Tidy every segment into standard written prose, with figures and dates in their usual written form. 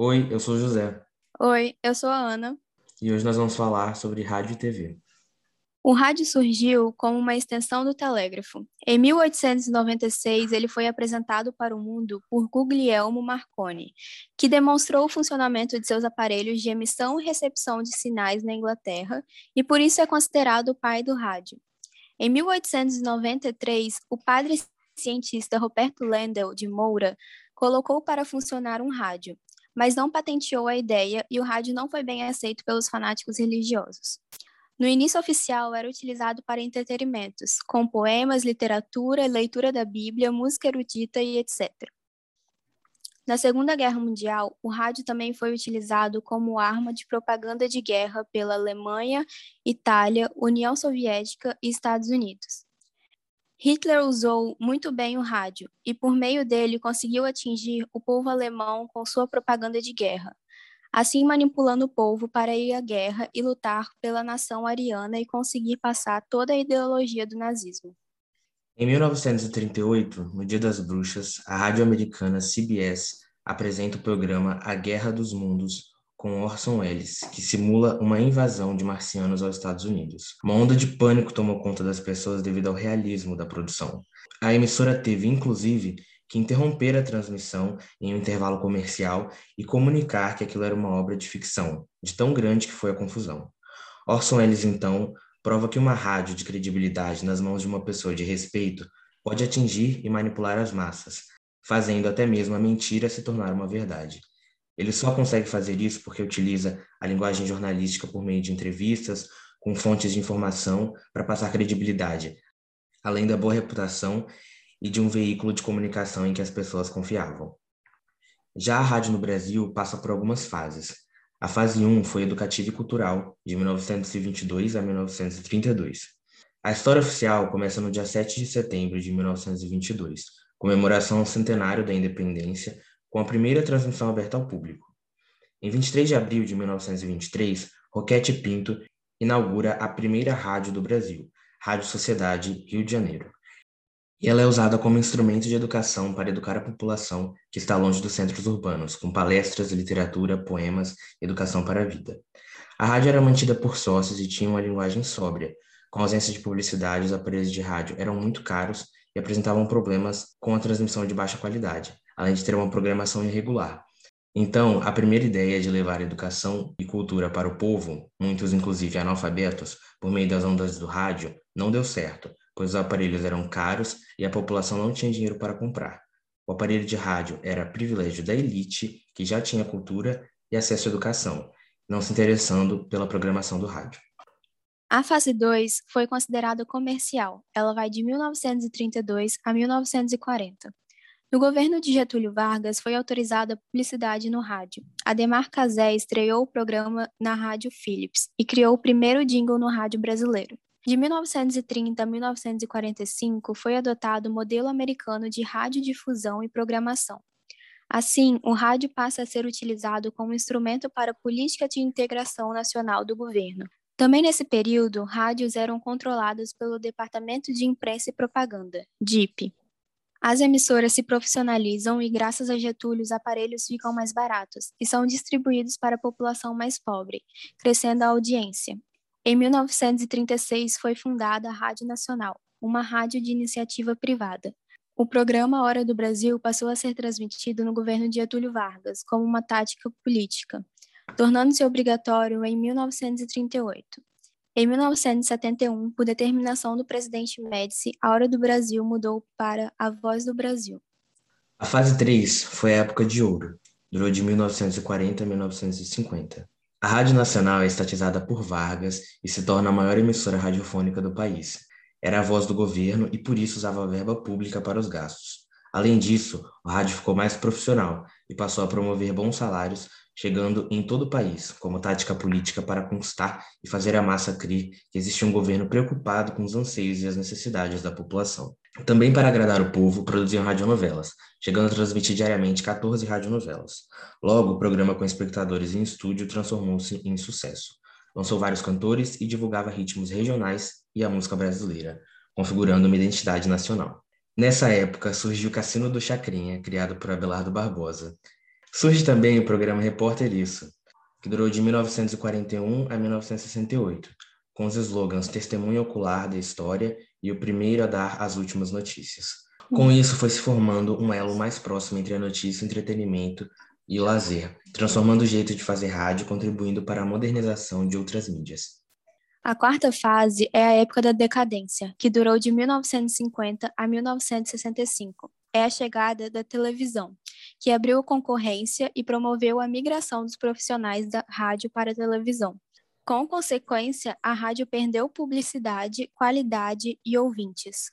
Oi, eu sou o José. Oi, eu sou a Ana. E hoje nós vamos falar sobre rádio e TV. O rádio surgiu como uma extensão do telégrafo. Em 1896, ele foi apresentado para o mundo por Guglielmo Marconi, que demonstrou o funcionamento de seus aparelhos de emissão e recepção de sinais na Inglaterra e por isso é considerado o pai do rádio. Em 1893, o padre cientista Roberto Landel de Moura colocou para funcionar um rádio, mas não patenteou a ideia e o rádio não foi bem aceito pelos fanáticos religiosos. No início oficial, era utilizado para entretenimentos, com poemas, literatura, leitura da Bíblia, música erudita e etc. Na Segunda Guerra Mundial, o rádio também foi utilizado como arma de propaganda de guerra pela Alemanha, Itália, União Soviética e Estados Unidos. Hitler usou muito bem o rádio e, por meio dele, conseguiu atingir o povo alemão com sua propaganda de guerra, assim manipulando o povo para ir à guerra e lutar pela nação ariana e conseguir passar toda a ideologia do nazismo. Em 1938, no Dia das Bruxas, a rádio americana CBS apresenta o programa A Guerra dos Mundos, com Orson Welles, que simula uma invasão de marcianos aos Estados Unidos. Uma onda de pânico tomou conta das pessoas devido ao realismo da produção. A emissora teve, inclusive, que interromper a transmissão em um intervalo comercial e comunicar que aquilo era uma obra de ficção, de tão grande que foi a confusão. Orson Welles, então, prova que uma rádio de credibilidade nas mãos de uma pessoa de respeito pode atingir e manipular as massas, fazendo até mesmo a mentira se tornar uma verdade. Ele só consegue fazer isso porque utiliza a linguagem jornalística por meio de entrevistas, com fontes de informação, para passar credibilidade, além da boa reputação e de um veículo de comunicação em que as pessoas confiavam. Já a rádio no Brasil passa por algumas fases. A fase 1 foi educativa e cultural, de 1922 a 1932. A história oficial começa no dia 7 de setembro de 1922, comemoração ao centenário da independência, com a primeira transmissão aberta ao público. Em 23 de abril de 1923, Roquette Pinto inaugura a primeira rádio do Brasil, Rádio Sociedade Rio de Janeiro. E ela é usada como instrumento de educação para educar a população que está longe dos centros urbanos, com palestras, literatura, poemas, educação para a vida. A rádio era mantida por sócios e tinha uma linguagem sóbria. Com ausência de publicidade, os aparelhos de rádio eram muito caros e apresentavam problemas com a transmissão de baixa qualidade, além de ter uma programação irregular. Então, a primeira ideia de levar educação e cultura para o povo, muitos inclusive analfabetos, por meio das ondas do rádio, não deu certo, pois os aparelhos eram caros e a população não tinha dinheiro para comprar. O aparelho de rádio era privilégio da elite, que já tinha cultura e acesso à educação, não se interessando pela programação do rádio. A fase 2 foi considerada comercial. Ela vai de 1932 a 1940. No governo de Getúlio Vargas, foi autorizada a publicidade no rádio. Ademar Cazé estreou o programa na Rádio Philips e criou o primeiro jingle no rádio brasileiro. De 1930 a 1945, foi adotado o modelo americano de radiodifusão e programação. Assim, o rádio passa a ser utilizado como instrumento para a política de integração nacional do governo. Também nesse período, rádios eram controlados pelo Departamento de Imprensa e Propaganda, DIP. As emissoras se profissionalizam e, graças a Getúlio, os aparelhos ficam mais baratos e são distribuídos para a população mais pobre, crescendo a audiência. Em 1936, foi fundada a Rádio Nacional, uma rádio de iniciativa privada. O programa Hora do Brasil passou a ser transmitido no governo de Getúlio Vargas como uma tática política, tornando-se obrigatório em 1938. Em 1971, por determinação do presidente Médici, a Hora do Brasil mudou para a Voz do Brasil. A fase 3 foi a época de ouro. Durou de 1940 a 1950. A Rádio Nacional é estatizada por Vargas e se torna a maior emissora radiofônica do país. Era a voz do governo e por isso usava a verba pública para os gastos. Além disso, a rádio ficou mais profissional e passou a promover bons salários, chegando em todo o país, como tática política para conquistar e fazer a massa crer que existe um governo preocupado com os anseios e as necessidades da população. Também para agradar o povo, produziam radionovelas, chegando a transmitir diariamente 14 radionovelas. Logo, o programa com espectadores em estúdio transformou-se em sucesso. Lançou vários cantores e divulgava ritmos regionais e a música brasileira, configurando uma identidade nacional. Nessa época, surgiu o Cassino do Chacrinha, criado por Abelardo Barbosa. Surge também o programa Repórter Isso, que durou de 1941 a 1968, com os slogans Testemunho Ocular da História e O Primeiro a Dar as Últimas Notícias. Com isso, foi se formando um elo mais próximo entre a notícia, entretenimento e lazer, transformando o jeito de fazer rádio, contribuindo para a modernização de outras mídias. A quarta fase é a época da decadência, que durou de 1950 a 1965. É a chegada da televisão, que abriu concorrência e promoveu a migração dos profissionais da rádio para a televisão. Com consequência, a rádio perdeu publicidade, qualidade e ouvintes.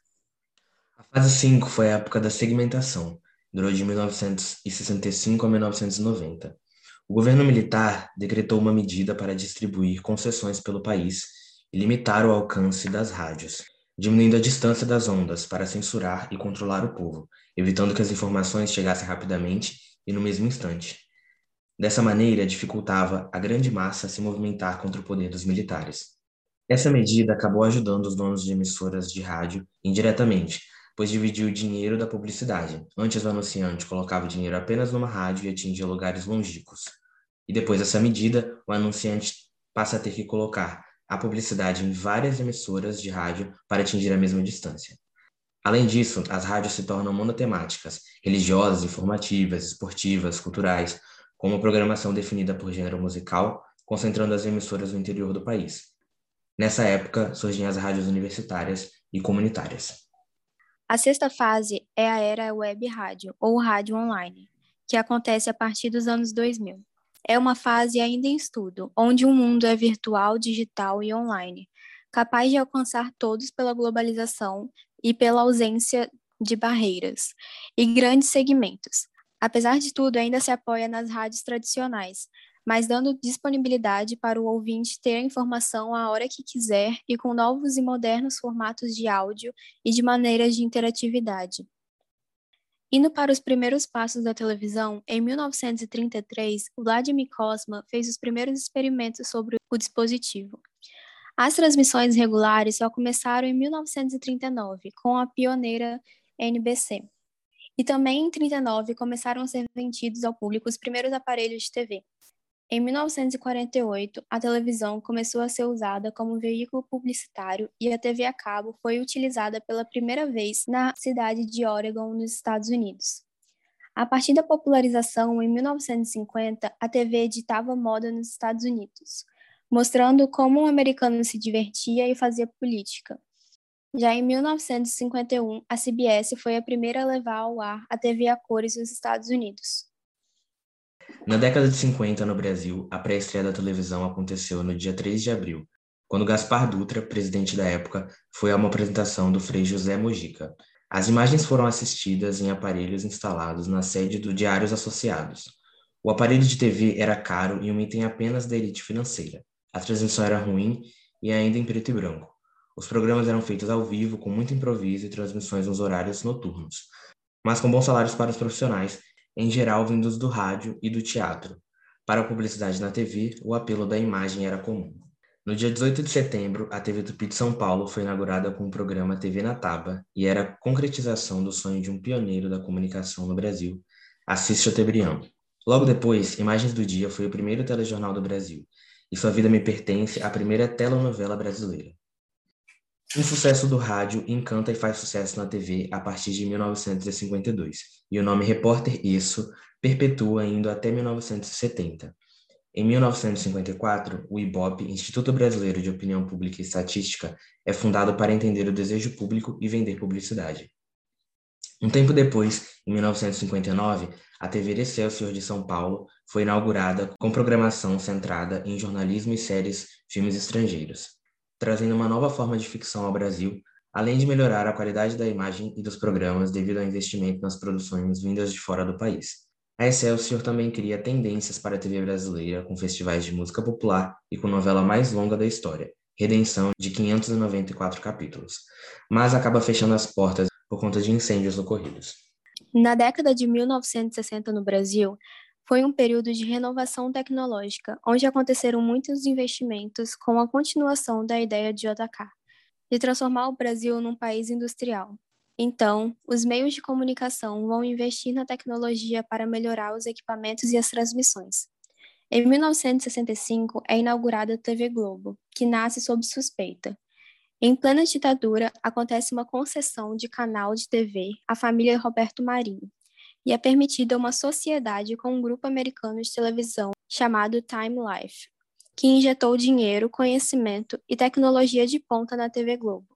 A fase 5 foi a época da segmentação, durou de 1965 a 1990. O governo militar decretou uma medida para distribuir concessões pelo país e limitar o alcance das rádios, diminuindo a distância das ondas para censurar e controlar o povo, evitando que as informações chegassem rapidamente e no mesmo instante. Dessa maneira, dificultava a grande massa a se movimentar contra o poder dos militares. Essa medida acabou ajudando os donos de emissoras de rádio indiretamente, pois dividiu o dinheiro da publicidade. Antes, o anunciante colocava o dinheiro apenas numa rádio e atingia lugares longínquos. E depois dessa medida, o anunciante passa a ter que colocar a publicidade em várias emissoras de rádio para atingir a mesma distância. Além disso, as rádios se tornam monotemáticas, religiosas, informativas, esportivas, culturais, com uma programação definida por gênero musical, concentrando as emissoras no interior do país. Nessa época, surgem as rádios universitárias e comunitárias. A sexta fase é a era web rádio, ou rádio online, que acontece a partir dos anos 2000. É uma fase ainda em estudo, onde o mundo é virtual, digital e online, capaz de alcançar todos pela globalização e pela ausência de barreiras e grandes segmentos. Apesar de tudo, ainda se apoia nas rádios tradicionais, mas dando disponibilidade para o ouvinte ter a informação a hora que quiser e com novos e modernos formatos de áudio e de maneiras de interatividade. Indo para os primeiros passos da televisão, em 1933, Vladimir Cosma fez os primeiros experimentos sobre o dispositivo. As transmissões regulares só começaram em 1939, com a pioneira NBC. E também em 1939 começaram a ser vendidos ao público os primeiros aparelhos de TV. Em 1948, a televisão começou a ser usada como veículo publicitário e a TV a cabo foi utilizada pela primeira vez na cidade de Oregon, nos Estados Unidos. A partir da popularização, em 1950, a TV ditava moda nos Estados Unidos, mostrando como o americano se divertia e fazia política. Já em 1951, a CBS foi a primeira a levar ao ar a TV a cores nos Estados Unidos. Na década de 50, no Brasil, a pré-estreia da televisão aconteceu no dia 3 de abril, quando Gaspar Dutra, presidente da época, foi a uma apresentação do Frei José Mujica. As imagens foram assistidas em aparelhos instalados na sede do Diários Associados. O aparelho de TV era caro e um item apenas da elite financeira. A transmissão era ruim e ainda em preto e branco. Os programas eram feitos ao vivo, com muito improviso e transmissões nos horários noturnos, mas com bons salários para os profissionais, em geral vindos do rádio e do teatro. Para a publicidade na TV, o apelo da imagem era comum. No dia 18 de setembro, a TV Tupi de São Paulo foi inaugurada com o programa TV na Taba e era a concretização do sonho de um pioneiro da comunicação no Brasil, Assis Chateaubriand. Logo depois, Imagens do Dia foi o primeiro telejornal do Brasil e Sua Vida Me Pertence, a primeira telenovela brasileira. Um sucesso do rádio encanta e faz sucesso na TV a partir de 1952, e o nome Repórter Isso perpetua indo até 1970. Em 1954, o Ibope, Instituto Brasileiro de Opinião Pública e Estatística, é fundado para entender o desejo público e vender publicidade. Um tempo depois, em 1959, a TV Excelsior de São Paulo foi inaugurada com programação centrada em jornalismo e séries, filmes estrangeiros, trazendo uma nova forma de ficção ao Brasil, além de melhorar a qualidade da imagem e dos programas devido ao investimento nas produções vindas de fora do país. A Excelsior também cria tendências para a TV brasileira, com festivais de música popular e com a novela mais longa da história, Redenção, de 594 capítulos, mas acaba fechando as portas por conta de incêndios ocorridos. Na década de 1960 no Brasil, foi um período de renovação tecnológica, onde aconteceram muitos investimentos com a continuação da ideia de JK, de transformar o Brasil num país industrial. Então, os meios de comunicação vão investir na tecnologia para melhorar os equipamentos e as transmissões. Em 1965, é inaugurada a TV Globo, que nasce sob suspeita. Em plena ditadura, acontece uma concessão de canal de TV à família Roberto Marinho e é permitida uma sociedade com um grupo americano de televisão chamado Time Life, que injetou dinheiro, conhecimento e tecnologia de ponta na TV Globo.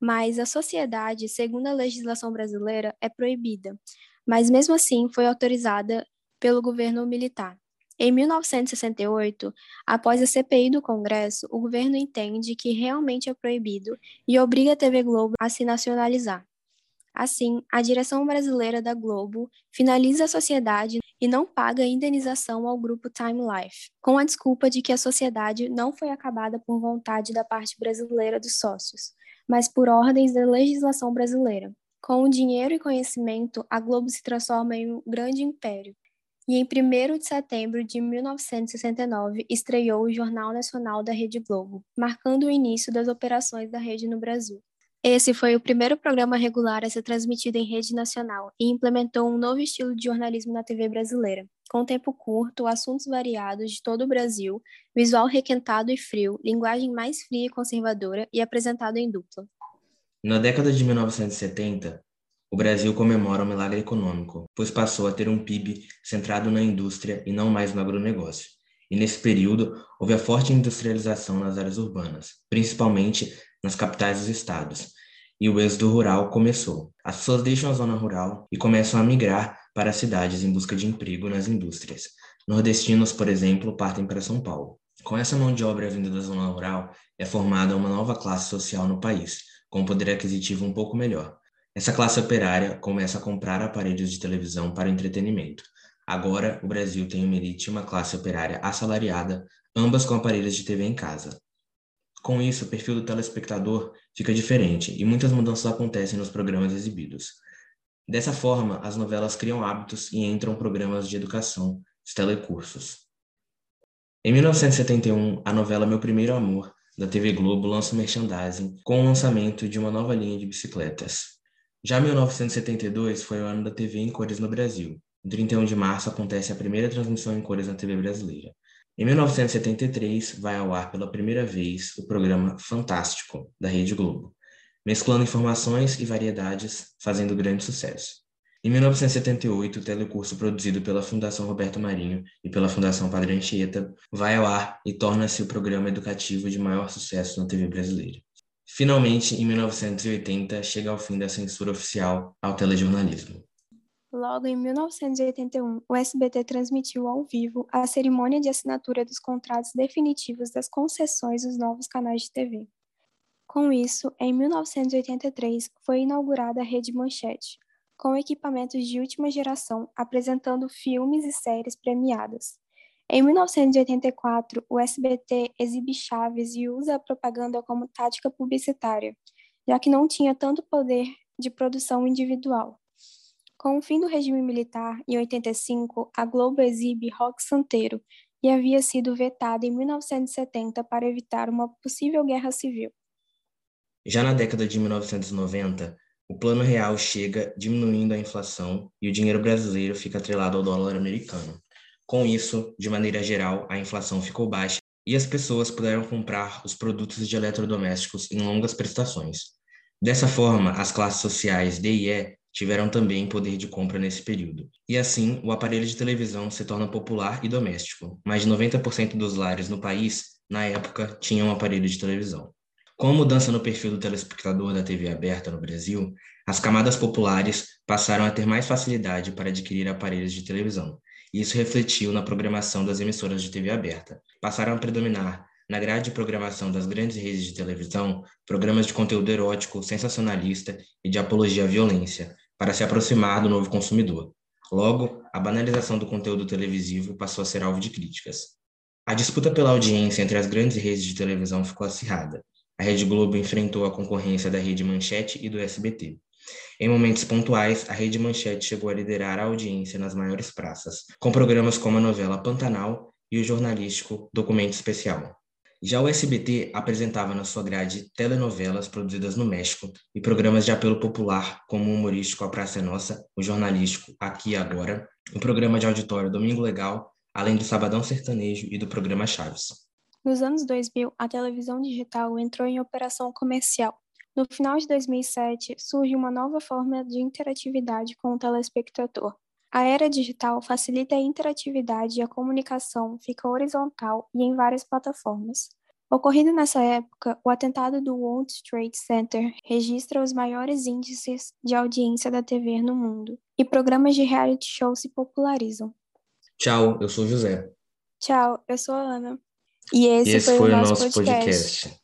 Mas a sociedade, segundo a legislação brasileira, é proibida, mas mesmo assim foi autorizada pelo governo militar. Em 1968, após a CPI do Congresso, o governo entende que realmente é proibido e obriga a TV Globo a se nacionalizar. Assim, a direção brasileira da Globo finaliza a sociedade e não paga a indenização ao grupo Time Life, com a desculpa de que a sociedade não foi acabada por vontade da parte brasileira dos sócios, mas por ordens da legislação brasileira. Com o dinheiro e conhecimento, a Globo se transforma em um grande império. E em 1º de setembro de 1969, estreou o Jornal Nacional da Rede Globo, marcando o início das operações da rede no Brasil. Esse foi o primeiro programa regular a ser transmitido em rede nacional e implementou um novo estilo de jornalismo na TV brasileira, com tempo curto, assuntos variados de todo o Brasil, visual requentado e frio, linguagem mais fria e conservadora e apresentado em dupla. Na década de 1970, o Brasil comemora um milagre econômico, pois passou a ter um PIB centrado na indústria e não mais no agronegócio. E nesse período, houve a forte industrialização nas áreas urbanas, principalmente nas capitais dos estados, e o êxodo rural começou. As pessoas deixam a zona rural e começam a migrar para as cidades em busca de emprego nas indústrias. Nordestinos, por exemplo, partem para São Paulo. Com essa mão de obra vinda da zona rural, é formada uma nova classe social no país, com um poder aquisitivo um pouco melhor. Essa classe operária começa a comprar aparelhos de televisão para entretenimento. Agora, o Brasil tem uma elite e uma classe operária assalariada, ambas com aparelhos de TV em casa. Com isso, o perfil do telespectador fica diferente e muitas mudanças acontecem nos programas exibidos. Dessa forma, as novelas criam hábitos e entram programas de educação, de telecursos. Em 1971, a novela Meu Primeiro Amor, da TV Globo, lança o merchandising com o lançamento de uma nova linha de bicicletas. Já 1972 foi o ano da TV em cores no Brasil. Em 31 de março acontece a primeira transmissão em cores na TV brasileira. Em 1973, vai ao ar pela primeira vez o programa Fantástico, da Rede Globo, mesclando informações e variedades, fazendo grande sucesso. Em 1978, o telecurso produzido pela Fundação Roberto Marinho e pela Fundação Padre Anchieta vai ao ar e torna-se o programa educativo de maior sucesso na TV brasileira. Finalmente, em 1980, chega ao fim da censura oficial ao telejornalismo. Logo em 1981, o SBT transmitiu ao vivo a cerimônia de assinatura dos contratos definitivos das concessões dos novos canais de TV. Com isso, em 1983, foi inaugurada a Rede Manchete, com equipamentos de última geração, apresentando filmes e séries premiadas. Em 1984, o SBT exibe Chaves e usa a propaganda como tática publicitária, já que não tinha tanto poder de produção individual. Com o fim do regime militar, em 85, a Globo exibe rock santeiro e havia sido vetada em 1970 para evitar uma possível guerra civil. Já na década de 1990, o Plano Real chega diminuindo a inflação e o dinheiro brasileiro fica atrelado ao dólar americano. Com isso, de maneira geral, a inflação ficou baixa e as pessoas puderam comprar os produtos de eletrodomésticos em longas prestações. Dessa forma, as classes sociais D e E tiveram também poder de compra nesse período. E assim, o aparelho de televisão se torna popular e doméstico. Mais de 90% dos lares no país, na época, tinham um aparelho de televisão. Com a mudança no perfil do telespectador da TV aberta no Brasil, as camadas populares passaram a ter mais facilidade para adquirir aparelhos de televisão. E isso refletiu na programação das emissoras de TV aberta. Passaram a predominar, na grade de programação das grandes redes de televisão, programas de conteúdo erótico, sensacionalista e de apologia à violência, para se aproximar do novo consumidor. Logo, a banalização do conteúdo televisivo passou a ser alvo de críticas. A disputa pela audiência entre as grandes redes de televisão ficou acirrada. A Rede Globo enfrentou a concorrência da Rede Manchete e do SBT. Em momentos pontuais, a Rede Manchete chegou a liderar a audiência nas maiores praças, com programas como a novela Pantanal e o jornalístico Documento Especial. Já o SBT apresentava na sua grade telenovelas produzidas no México e programas de apelo popular, como o humorístico A Praça é Nossa, o jornalístico Aqui e Agora, o programa de auditório Domingo Legal, além do Sabadão Sertanejo e do programa Chaves. Nos anos 2000, a televisão digital entrou em operação comercial. No final de 2007, surge uma nova forma de interatividade com o telespectador. A era digital facilita a interatividade e a comunicação fica horizontal e em várias plataformas. Ocorrido nessa época, o atentado do World Trade Center registra os maiores índices de audiência da TV no mundo, e programas de reality show se popularizam. Tchau, eu sou o José. Tchau, eu sou a Ana. E esse foi o nosso podcast.